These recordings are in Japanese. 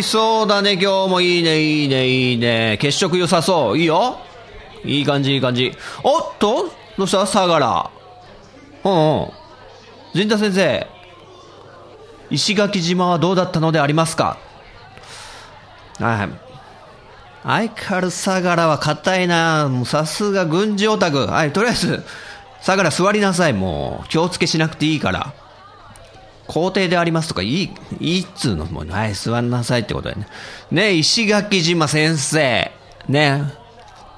そうだね、今日もいいねいいねいいね、血色良さそう、いいよ、いい感じいい感じ。おっとどうした相良、陣田先生、石垣島はどうだったのでありますか。相変わらず相良は硬いな、もうさすが軍事オタク。とりあえず相良座りなさい、もう気をつけしなくていいから。校庭でありますとかいいっつうのも、座んなさいってことだよね。ねえ石垣島先生ね、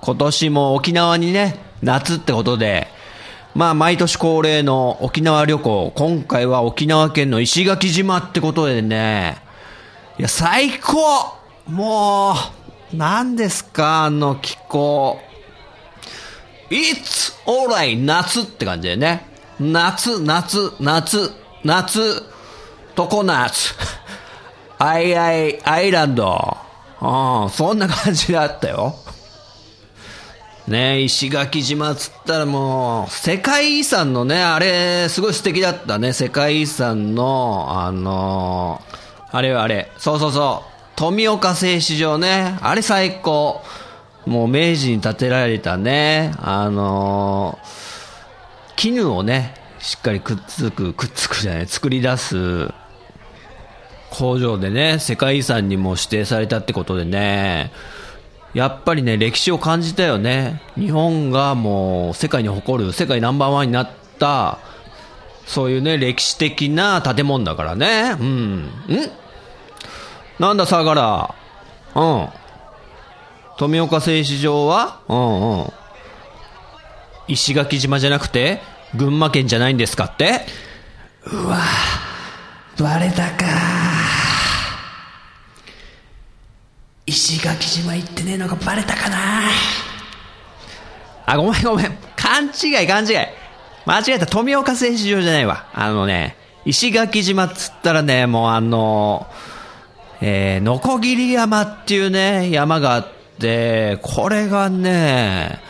今年も沖縄にね、夏ってことで、毎年恒例の沖縄旅行、今回は沖縄県の石垣島ってことでね、いや最高、もう何ですかあの気候、 It's alright 夏って感じだよね。夏とこなつアイランド、そんな感じだったよねえ。石垣島つったらもう世界遺産のね、あれすごい素敵だったね。世界遺産のあれそう富岡製糸場ね、あれ最高、もう明治に建てられたね、絹をねしっかりくっつくじゃない、作り出す工場でね、世界遺産にも指定されたってことでね、やっぱりね歴史を感じたよね。日本がもう世界に誇る世界ナンバー1になった、そういうね歴史的な建物だからね。なんだ相良、富岡製糸場は石垣島じゃなくて群馬県じゃないんですかって。うわぁバレたか、石垣島行ってねえのがバレたかな。ごめん勘違い、間違えた、富岡製糸場じゃないわ。石垣島っつったらね、もう鋸山っていうね山があって、これがね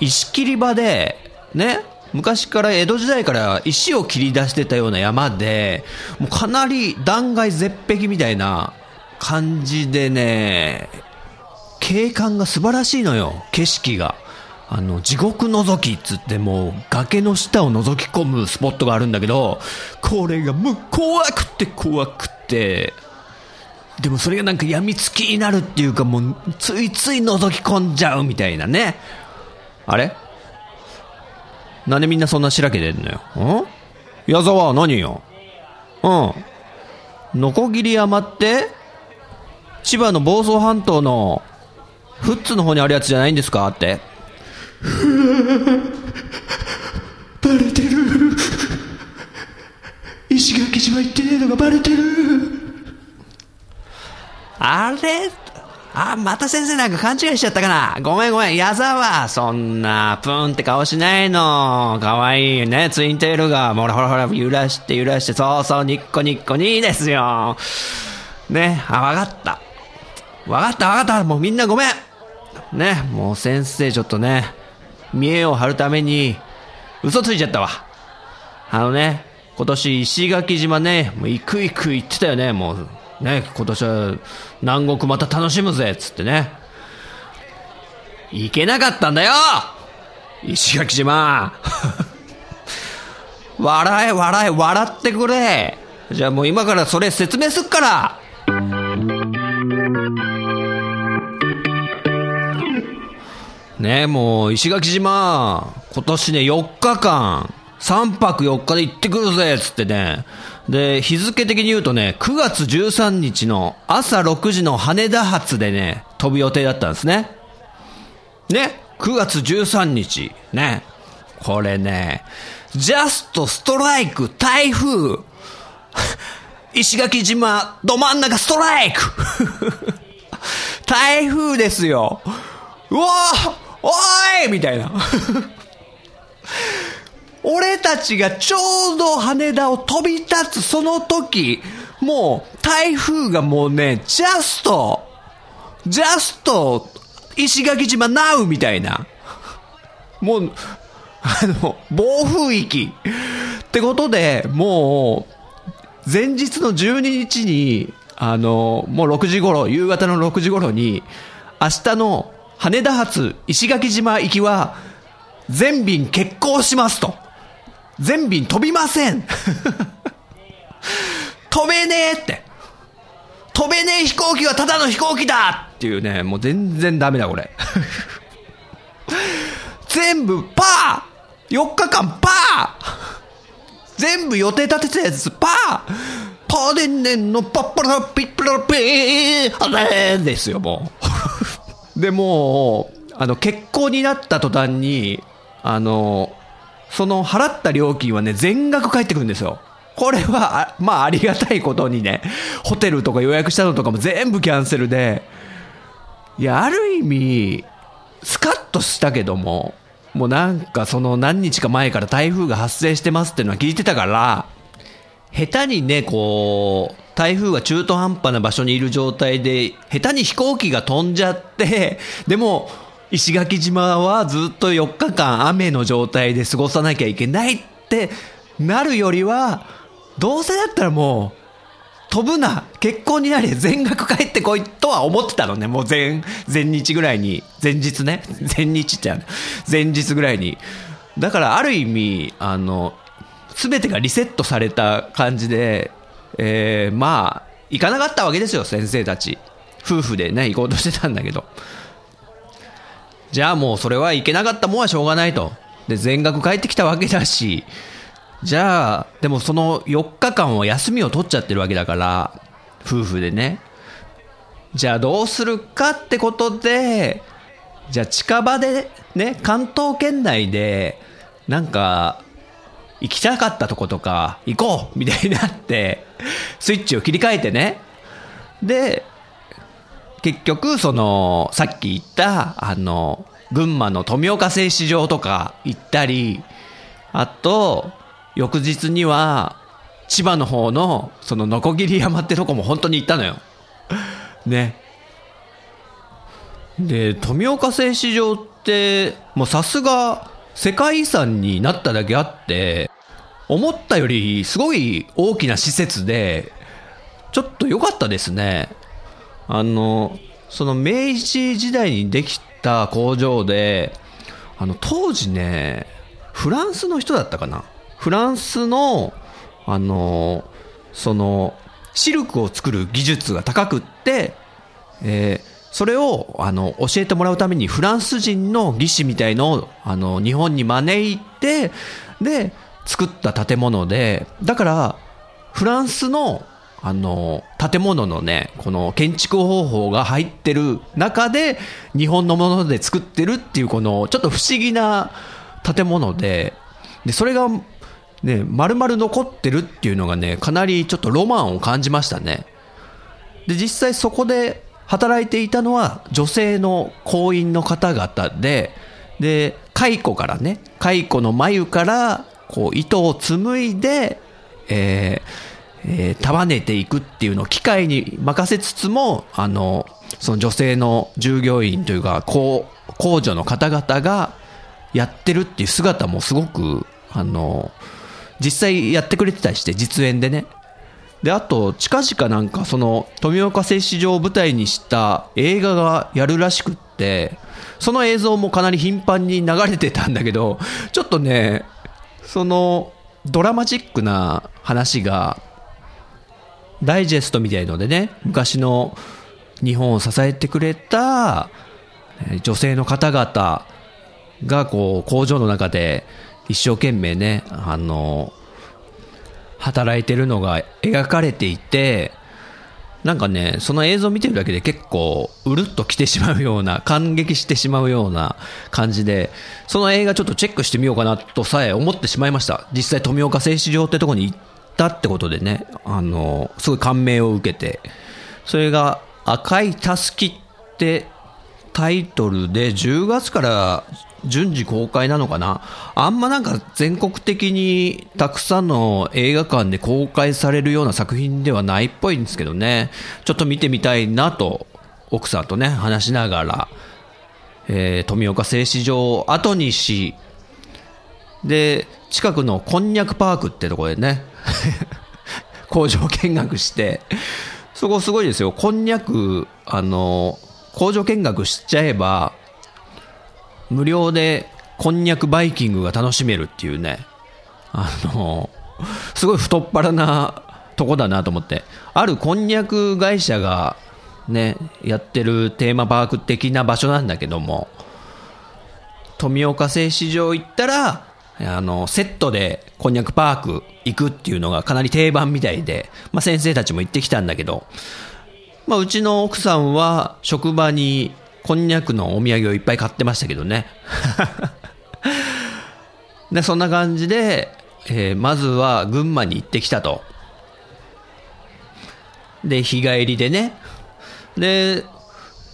石切り場でね、昔から江戸時代から石を切り出してたような山で、もうかなり断崖絶壁みたいな感じでね、景観が素晴らしいのよ、景色が。地獄覗きっつって、もう崖の下を覗き込むスポットがあるんだけど、これがもう怖くて、でもそれがなんか病みつきになるっていうか、もうついつい覗き込んじゃうみたいなね。あれなんでみんなそんなしらけてんのよ。矢沢何よ。鋸山って千葉の房総半島の富津の方にあるやつじゃないんですかって。バレてる、石垣島行ってねえのがバレてる。あれまた先生なんか勘違いしちゃったかな。ごめん、矢沢、そんなプーンって顔しないの、かわいいね、ツインテールがもうほら揺らして、そうニッコニッコにいいですよね。わかった、もうみんなごめんね、もう先生ちょっとね見栄を張るために嘘ついちゃったわ。今年石垣島ね、もう行く言ってたよね、もうね、今年は南国また楽しむぜっつってね、行けなかったんだよ石垣島笑ってくれ。じゃあもう今からそれ説明すっから。ねえ、もう石垣島今年ね4日間3泊4日で行ってくるぜっつってね。で、日付的に言うとね、9月13日の朝6時の羽田発でね、飛ぶ予定だったんですね。ね、9月13日。ね。これね、ジャストストライク、台風、石垣島、ど真ん中ストライク台風ですよ。うわーおーいみたいな。俺たちがちょうど羽田を飛び立つその時、もう台風がもうね、ジャスト石垣島ナウみたいな、もう暴風域ってことで、もう前日の12日にもう夕方の6時頃に、明日の羽田発石垣島行きは全便欠航しますと。全便飛びません飛べねえって、飛べねえ飛行機はただの飛行機だっていうね、もう全然ダメだこれ全部パー、4日間パー、全部予定立てたやつパー、パーでんねんのパッパラピッパラピーあれですよ、もうでもう欠航になった途端にその払った料金はね、全額返ってくるんですよ。これはまあありがたいことにね、ホテルとか予約したのとかも全部キャンセルで、いや、ある意味スカッとしたけども、もうなんかその何日か前から台風が発生してますっていうのは聞いてたから、下手にね、こう台風が中途半端な場所にいる状態で、下手に飛行機が飛んじゃって、でも石垣島はずっと4日間雨の状態で過ごさなきゃいけないってなるよりは、どうせだったらもう飛ぶな、欠航になり全額帰ってこいとは思ってたのね。もう前日ぐらいに、前日ね、前日って前日ぐらいに、だからある意味全てがリセットされた感じで、まあ行かなかったわけですよ、先生たち夫婦でね、行こうとしてたんだけど、じゃあもうそれは行けなかったもんはしょうがないと。で、全額帰ってきたわけだし、じゃあでもその4日間は休みを取っちゃってるわけだから、夫婦でね、じゃあどうするかってことで、じゃあ近場でね、関東圏内でなんか行きたかったとことか行こうみたいになって、スイッチを切り替えてね。で、結局そのさっき言った群馬の富岡製糸場とか行ったり、あと翌日には千葉の方のそののこぎり山ってとこも本当に行ったのよね。で、富岡製糸場ってもうさすが世界遺産になっただけあって、思ったよりすごい大きな施設で、ちょっと良かったですね。その明治時代にできた工場で、当時ね、フランスの人だったかな、フランスのそのシルクを作る技術が高くって、それを教えてもらうためにフランス人の技師みたいのを日本に招いて、で作った建物で、だからフランスの建物のね、この建築方法が入ってる中で日本のもので作ってるっていう、このちょっと不思議な建物で、でそれがね、丸々残ってるっていうのがね、かなりちょっとロマンを感じましたね。で、実際そこで働いていたのは女性の工員の方々で、で蚕からね、蚕の繭からこう糸を紡いで、束ねていくっていうのを機械に任せつつも、その女性の従業員というか工女の方々がやってるっていう姿もすごく実際やってくれてたりして、実演でね。で、あと近々なんかその富岡製糸場を舞台にした映画がやるらしくって、その映像もかなり頻繁に流れてたんだけど、ちょっとね、そのドラマチックな話がダイジェストみたいのでね、昔の日本を支えてくれた女性の方々がこう工場の中で一生懸命ね、働いてるのが描かれていて、なんかね、その映像見てるだけで結構うるっと来てしまうような、感激してしまうような感じで、その映画ちょっとチェックしてみようかなとさえ思ってしまいました。実際富岡製糸場ってとこに行ったってことでね、すごい感銘を受けて、それが赤いたすきってタイトルで10月から順次公開なのかな。あんまなんか全国的にたくさんの映画館で公開されるような作品ではないっぽいんですけどね、ちょっと見てみたいなと奥さんとね話しながら、富岡製糸場を後にし、で近くのこんにゃくパークってところでね工場見学して、そこすごいですよ。こんにゃく工場見学しちゃえば無料でこんにゃくバイキングが楽しめるっていうね、すごい太っ腹なとこだなと思って、あるこんにゃく会社がねやってるテーマパーク的な場所なんだけども、富岡製糸場行ったらセットでこんにゃくパーク行くっていうのがかなり定番みたいで、まあ、先生たちも行ってきたんだけど、まあ、うちの奥さんは職場にこんにゃくのお土産をいっぱい買ってましたけどねでそんな感じで、まずは群馬に行ってきたと。で日帰りでね、で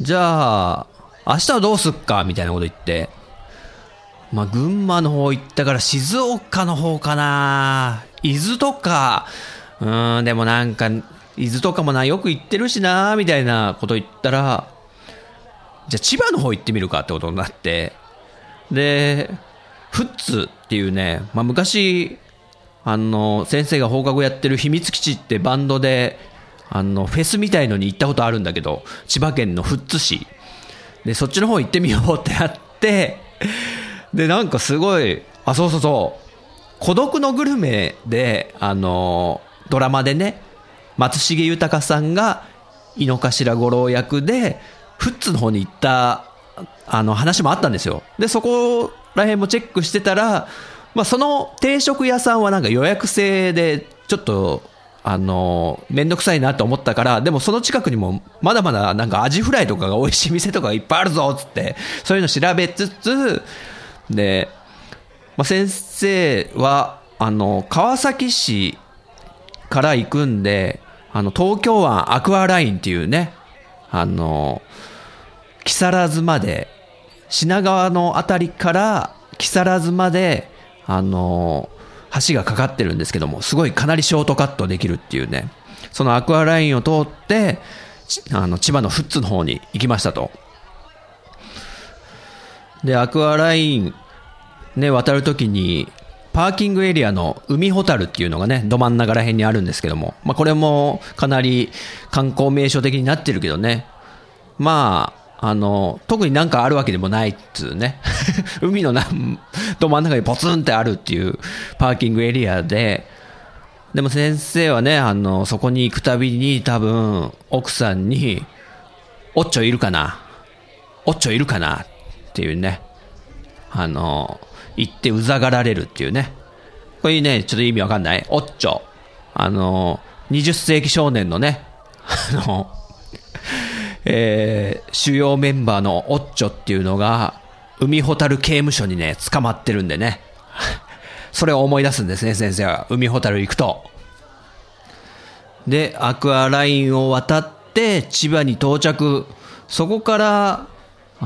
じゃあ明日はどうすっかみたいなこと言って、まあ、群馬の方行ったから静岡の方かな、伊豆とか、でもなんか伊豆とかもなよく行ってるしなみたいなこと言ったら、じゃあ千葉の方行ってみるかってことになって、で富津っていうね、まあ、昔先生が放課後やってる秘密基地ってバンドでフェスみたいのに行ったことあるんだけど、千葉県の富津市でそっちの方行ってみようってなって、でなんかすごい、あ、そうそうそう、孤独のグルメでドラマでね松重豊さんが井の頭五郎役でフッツの方に行った話もあったんですよ。でそこら辺もチェックしてたら、まあ、その定食屋さんはなんか予約制でちょっとめんどくさいなと思ったから、でもその近くにもまだまだなんかアジフライとかが美味しい店とかいっぱいあるぞっつって、そういうの調べつつで、まあ、先生は川崎市から行くんで東京湾アクアラインっていうね木更津まで、品川のあたりから木更津まで橋がかかってるんですけども、すごいかなりショートカットできるっていうね、そのアクアラインを通って千葉の富津の方に行きましたと。でアクアラインね渡るときにパーキングエリアの海ホタルっていうのがねど真ん中ら辺にあるんですけども、まあ、これもかなり観光名所的になってるけどね、まあ特になんかあるわけでもないっつうね海のど真ん中にポツンってあるっていうパーキングエリアで、でも先生はねそこに行くたびに多分奥さんにおっちょいるかなっていうね行ってうざがられるっていうね、これねちょっと意味わかんない、おっちょ20世紀少年のね主要メンバーのおっちょっていうのが海ほたる刑務所にね捕まってるんでねそれを思い出すんですね先生は。海ほたる行くと、でアクアラインを渡って千葉に到着。そこから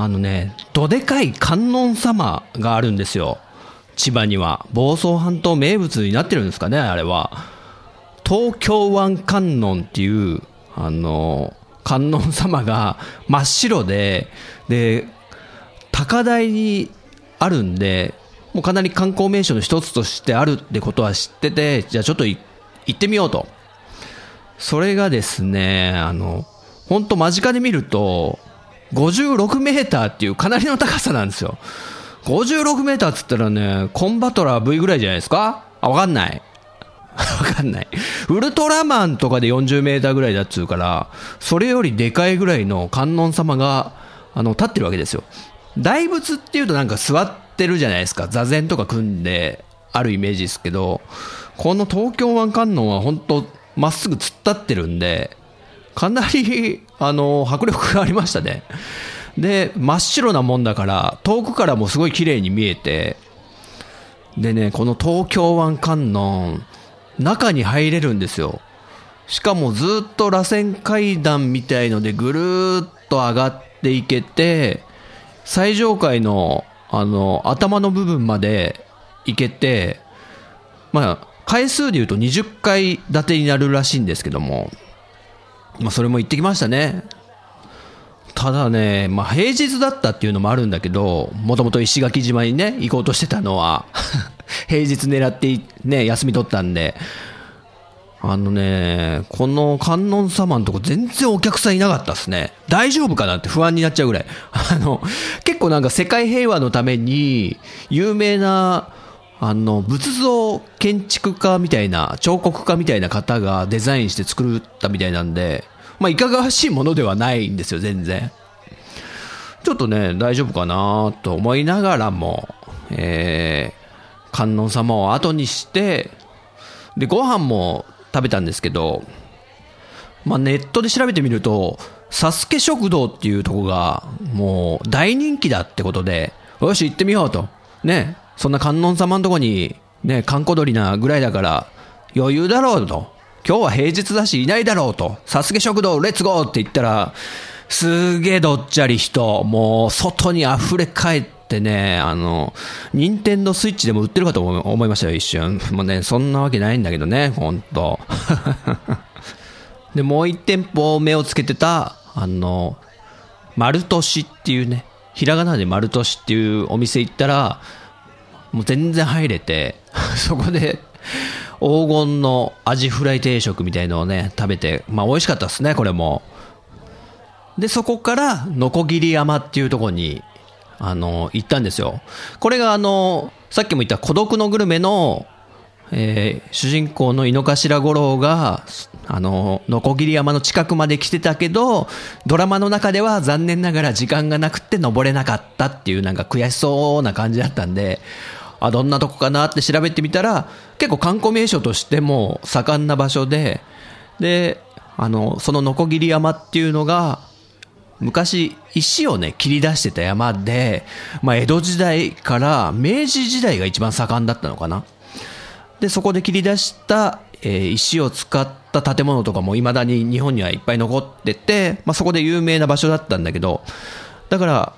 ねどでかい観音様があるんですよ。千葉には房総半島名物になってるんですかね、あれは東京湾観音っていう観音様が真っ白で高台にあるんで、もうかなり観光名所の一つとしてあるってことは知ってて、じゃあちょっと行ってみようと。それがですねほんと間近で見ると56メーターっていうかなりの高さなんですよ。56メーターっつったらね、コンバトラー V ぐらいじゃないですか。あ、わかんない。ウルトラマンとかで40メーターぐらいだっつうから、それよりでかいぐらいの観音様が立ってるわけですよ。大仏っていうとなんか座っってるじゃないですか。座禅とか組んであるイメージですけど、この東京湾観音は本当まっすぐ突っ立ってるんで、かなり迫力がありましたね。で、真っ白なもんだから遠くからもすごい綺麗に見えて、でね、この東京湾観音中に入れるんですよ。しかもずっと螺旋階段みたいのでぐるーっと上がっていけて、最上階の頭の部分まで行けて、まあ回数でいうと20階建てになるらしいんですけども、まあそれも行ってきましたね。ただね、まあ平日だったっていうのもあるんだけど、もともと石垣島にね行こうとしてたのは平日狙ってね休み取ったんで、この観音様のとこ全然お客さんいなかったですね。大丈夫かなって不安になっちゃうぐらい。結構なんか世界平和のために有名な仏像建築家みたいな、彫刻家みたいな方がデザインして作ったみたいなんで、まあいかがわしいものではないんですよ、全然。ちょっとね、大丈夫かなと思いながらも、観音様を後にして、で、ご飯も食べたんですけど、まあ、ネットで調べてみるとサスケ食堂っていうとこがもう大人気だってことで、よし行ってみようとね。そんな観音様のとこにね、閑古鳥なぐらいだから余裕だろうと、今日は平日だしいないだろうと、サスケ食堂レッツゴーって言ったら、すげえどっちゃり人、もう外に溢れ返ってでね、ニンテンドースイッチでも売ってるかと思いましたよ、一瞬。もうね、そんなわけないんだけどね、ほんと。で、もう一店舗目をつけてた、丸年っていうね、ひらがなで丸年っていうお店行ったら、もう全然入れて、そこで、黄金のアジフライ定食みたいのをね、食べて、まあ美味しかったですね、これも。で、そこから、のこぎり山っていうとこに、行ったんですよ。これがさっきも言った孤独のグルメの、主人公の井の頭五郎がのこぎり山の近くまで来てたけど、ドラマの中では残念ながら時間がなくて登れなかったっていう、なんか悔しそうな感じだったんで、あ、どんなとこかなって調べてみたら、結構観光名所としても盛んな場所で、でそののこぎり山っていうのが昔石をね切り出してた山で、まあ、江戸時代から明治時代が一番盛んだったのかな。でそこで切り出した、石を使った建物とかも未だに日本にはいっぱい残ってて、まあ、そこで有名な場所だったんだけど、だから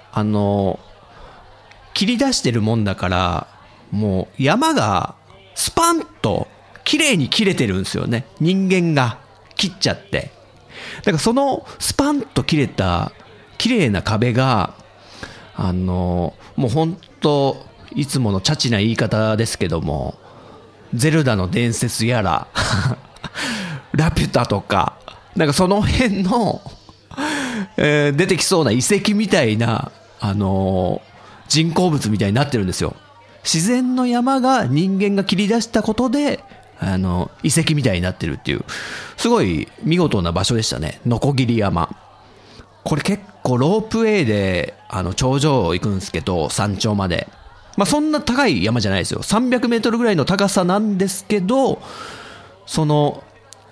切り出してるもんだから、もう山がスパンと綺麗に切れてるんですよね、人間が切っちゃって。だからそのスパンと切れた綺麗な壁が、もう本当いつものチャチな言い方ですけども、ゼルダの伝説やらラピュタとか、なんかその辺の出てきそうな遺跡みたいな、人工物みたいになってるんですよ。自然の山が人間が切り出したことで遺跡みたいになってるっていう、すごい見事な場所でしたね、のこぎり山。これ結構ロープウェイで頂上行くんですけど、山頂まで、まあ、そんな高い山じゃないですよ。300メートルぐらいの高さなんですけど、その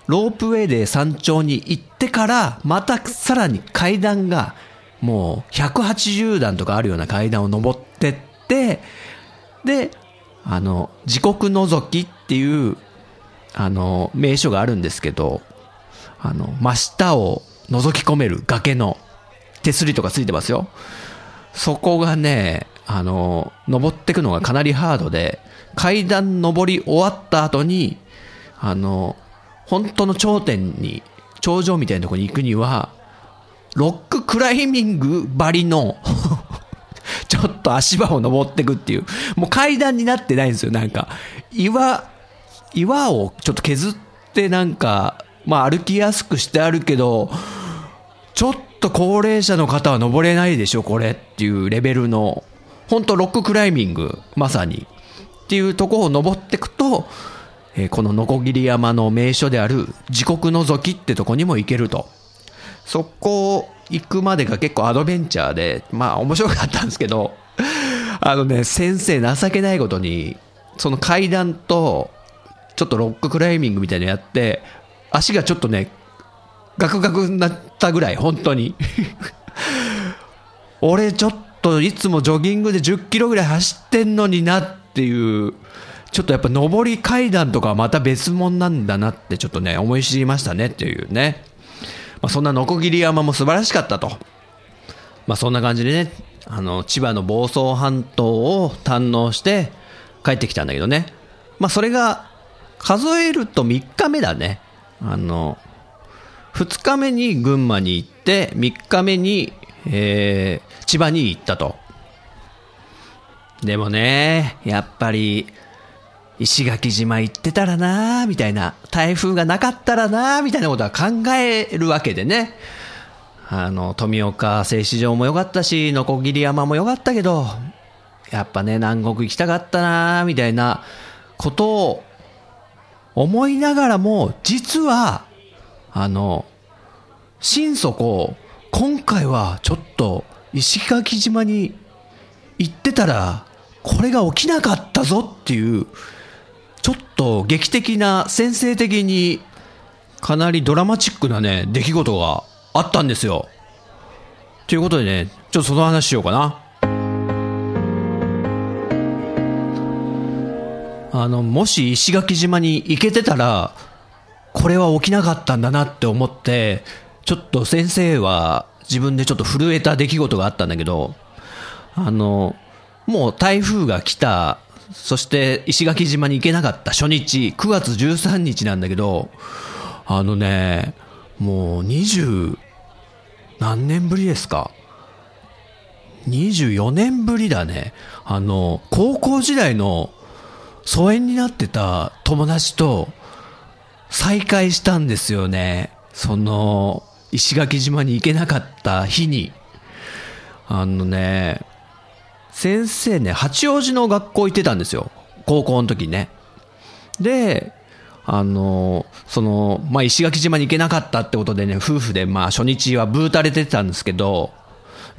ロープウェイで山頂に行ってから、またさらに階段がもう180段とかあるような階段を登ってって、で地獄のぞきっていう名所があるんですけど、真下を覗き込める崖の手すりとかついてますよ。そこがね、登ってくのがかなりハードで、階段登り終わった後に、本当の頂点に、頂上みたいなとこに行くには、ロッククライミングばりのちょっと足場を登ってくっていう、もう階段になってないんですよ。なんか岩をちょっと削って、なんかまあ歩きやすくしてあるけど、ちょっと高齢者の方は登れないでしょこれっていうレベルの、本当ロッククライミングまさにっていうところを登ってくと、こののこぎり山の名所である地獄のぞきってとこにも行けると。そこを行くまでが結構アドベンチャーで、まあ面白かったんですけど先生情けないことにその階段とちょっとロッククライミングみたいなのやって足がちょっとねガクガクになったぐらい本当に俺ちょっといつもジョギングで10キロぐらい走ってんのになっていうちょっとやっぱ上り階段とかはまた別物なんだなってちょっとね思い知りましたねっていうね、そんな鋸山も素晴らしかったと、そんな感じでね千葉の房総半島を堪能して帰ってきたんだけどね、それが数えると3日目だね。2日目に群馬に行って3日目に、千葉に行ったと。でもねやっぱり石垣島行ってたらなみたいな、台風がなかったらなみたいなことは考えるわけでね、富岡製糸場も良かったし鋸山も良かったけどやっぱね南国行きたかったなみたいなことを思いながらも、実は心底今回はちょっと石垣島に行ってたらこれが起きなかったぞっていう、ちょっと劇的な先生的にかなりドラマチックなね出来事があったんですよ。ということでねちょっとその話しようかな。もし石垣島に行けてたらこれは起きなかったんだなって思って、ちょっと先生は自分でちょっと震えた出来事があったんだけど、もう台風が来た、そして石垣島に行けなかった初日9月13日なんだけど、もう20何年ぶりですか、24年ぶりだね。高校時代の疎遠になってた友達と再会したんですよね。その石垣島に行けなかった日に先生ね八王子の学校行ってたんですよ、高校の時ね。で石垣島に行けなかったってことでね夫婦で初日はブータレてたんですけど、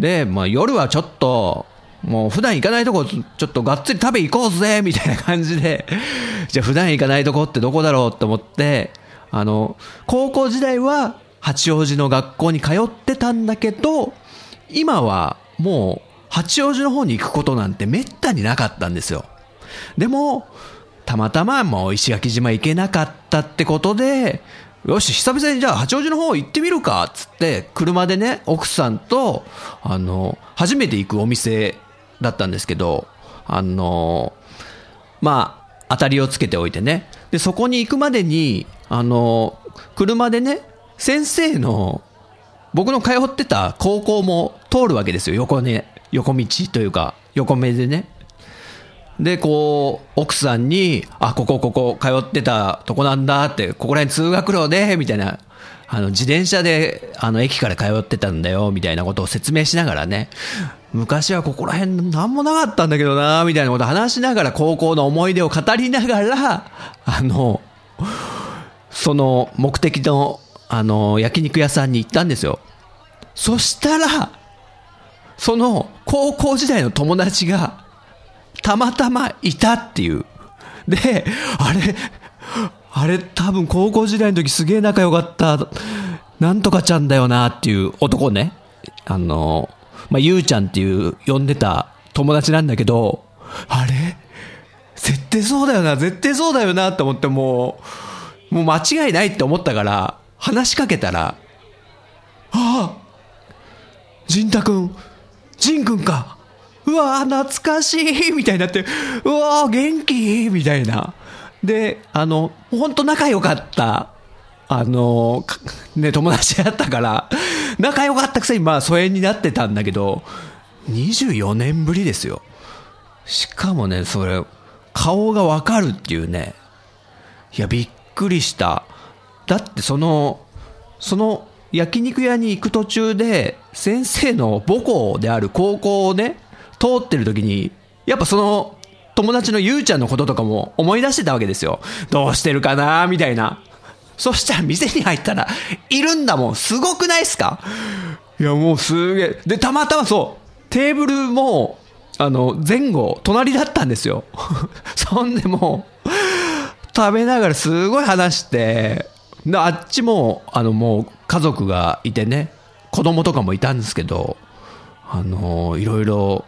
で夜はちょっともう普段行かないとこちょっとがっつり食べ行こうぜみたいな感じでじゃあ普段行かないとこってどこだろうと思って、高校時代は八王子の学校に通ってたんだけど今はもう八王子の方に行くことなんてめったになかったんですよ。でもたまたまもう石垣島行けなかったってことで、よし久々にじゃあ八王子の方行ってみるかっつって車でね奥さんと初めて行くお店だったんですけど、当たりをつけておいてね、でそこに行くまでに車でね先生の僕の通ってた高校も通るわけですよ、横道というか横目でね。でこう奥さんにここ通ってたとこなんだって、ここら辺通学路でみたいな、自転車で駅から通ってたんだよみたいなことを説明しながらね、昔はここら辺なんもなかったんだけどなみたいなことを話しながら高校の思い出を語りながらその目的の焼肉屋さんに行ったんですよ。そしたらその高校時代の友達がたまたまいたっていう。であれ多分高校時代の時すげえ仲良かったなんとかちゃんだよなっていう男ね、ゆうちゃんっていう呼んでた友達なんだけど、あれ絶対そうだよなって思って、もう間違いないって思ったから話しかけたら、仁太くんか、うわ懐かしいみたいになって、うわ元気みたいな。でほんと仲良かった友達だったから仲良かったくせに疎遠になってたんだけど、24年ぶりですよ。しかもねそれ顔がわかるっていうね、いやびっくりした。だってその焼肉屋に行く途中で先生の母校である高校をね通ってる時に、やっぱその友達のゆうちゃんのこととかも思い出してたわけですよ。どうしてるかなみたいな。そしたら店に入ったらいるんだもん。すごくないっすか？いやもうすげえ。でたまたまそうテーブルも前後隣だったんですよそんでもう食べながらすごい話して、であっちももう家族がいてね、子供とかもいたんですけど、いろいろ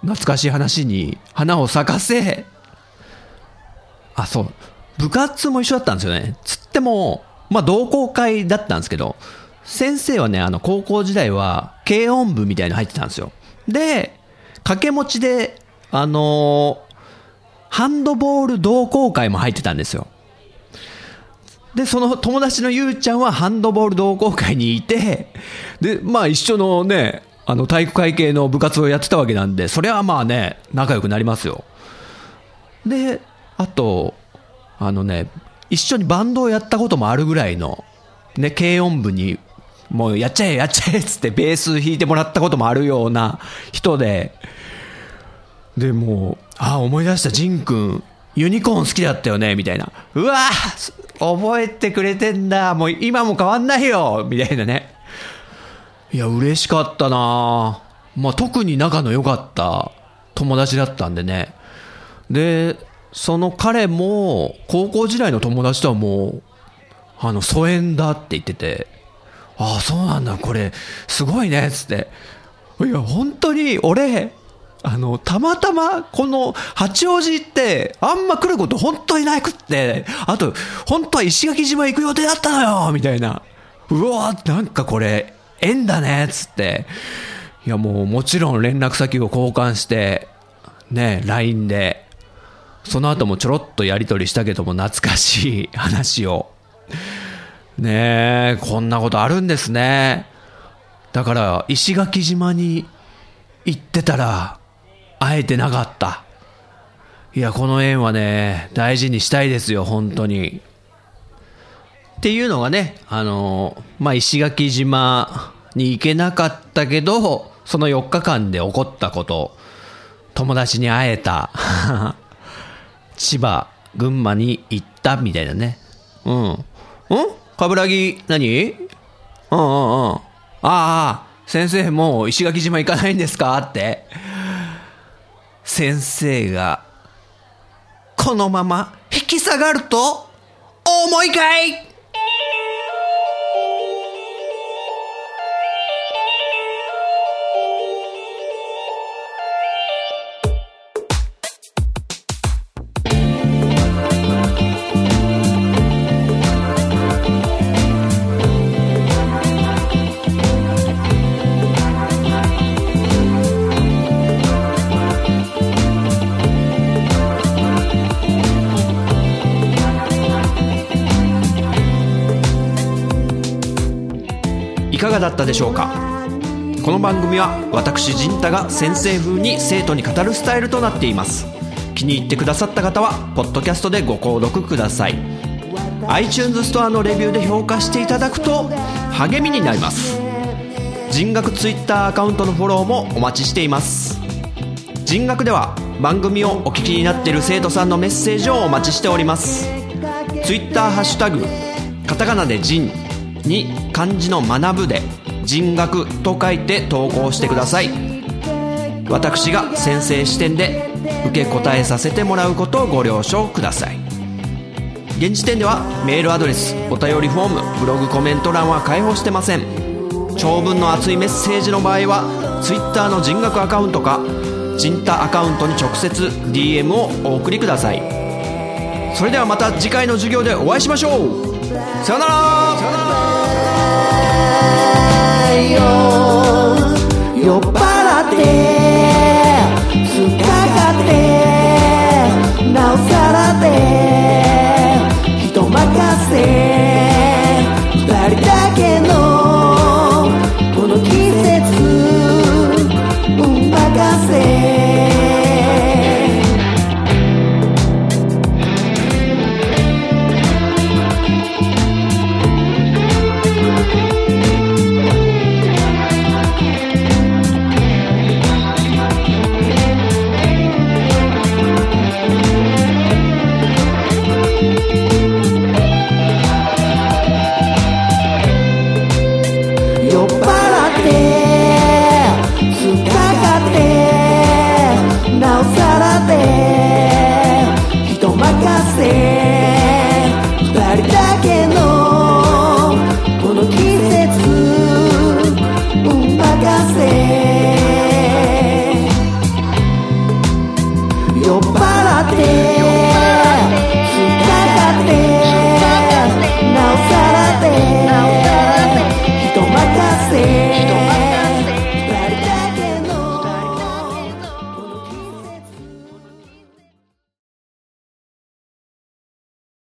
懐かしい話に花を咲かせ、あ、そう、部活も一緒だったんですよね。つってもまあ同好会だったんですけど、先生はね、高校時代は軽音部みたいに入ってたんですよ。で掛け持ちでハンドボール同好会も入ってたんですよ。でその友達のゆうちゃんはハンドボール同好会にいて、でまあ一緒のね、体育会系の部活をやってたわけなんで、それはまあね仲良くなりますよ。であとね、一緒にバンドをやったこともあるぐらいのね、軽音部にもうやっちゃえやっちゃえっつってベース弾いてもらったこともあるような人で、でもう、あ、思い出した、ジン君ユニコーン好きだったよねみたいな、うわ覚えてくれてんだ、もう今も変わんないよみたいなね、いや嬉しかったな、まあ特に仲の良かった友達だったんでね。でその彼も高校時代の友達とはもう疎遠だって言ってて、ああそうなんだ、これすごいねっつって、いや本当に俺たまたまこの八王子ってあんま来ること本当になくって、あと本当は石垣島行く予定だったのよみたいな、うわーなんかこれ縁だねっつって、いやもうもちろん連絡先を交換してね、 LINE でその後もちょろっとやり取りしたけども、懐かしい話をね、えこんなことあるんですね。だから石垣島に行ってたら会えてなかった。いやこの縁はね大事にしたいですよ本当にっていうのがね、まあ、石垣島に行けなかったけど、その4日間で起こったこと、友達に会えた千葉群馬に行ったみたいなね。うん。ん？冠城何？うんうんうん。ああ、先生もう石垣島行かないんですかって。先生が、このまま引き下がると重いかい？いかがだったでしょうか。この番組は私陣太が先生風に生徒に語るスタイルとなっています。気に入ってくださった方はポッドキャストでご購読ください。 iTunes ストアのレビューで評価していただくと励みになります。人学 Twitter アカウントのフォローもお待ちしています。人学では番組をお聞きになっている生徒さんのメッセージをお待ちしております。 Twitter ハッシュタグカタカナで人に漢字の学ぶで人学と書いて投稿してください。私が先生視点で受け答えさせてもらうことをご了承ください。現時点ではメールアドレス、お便りフォーム、ブログコメント欄は開放してません。長文の熱いメッセージの場合は Twitter の人学アカウントかじんたアカウントに直接 DM をお送りください。それではまた次回の授業でお会いしましょう。さよなら。酔っ払ってつかかってなおさらで人任せ、二人だけのこの季節運任せ。酔っ払って疲れてなおさらで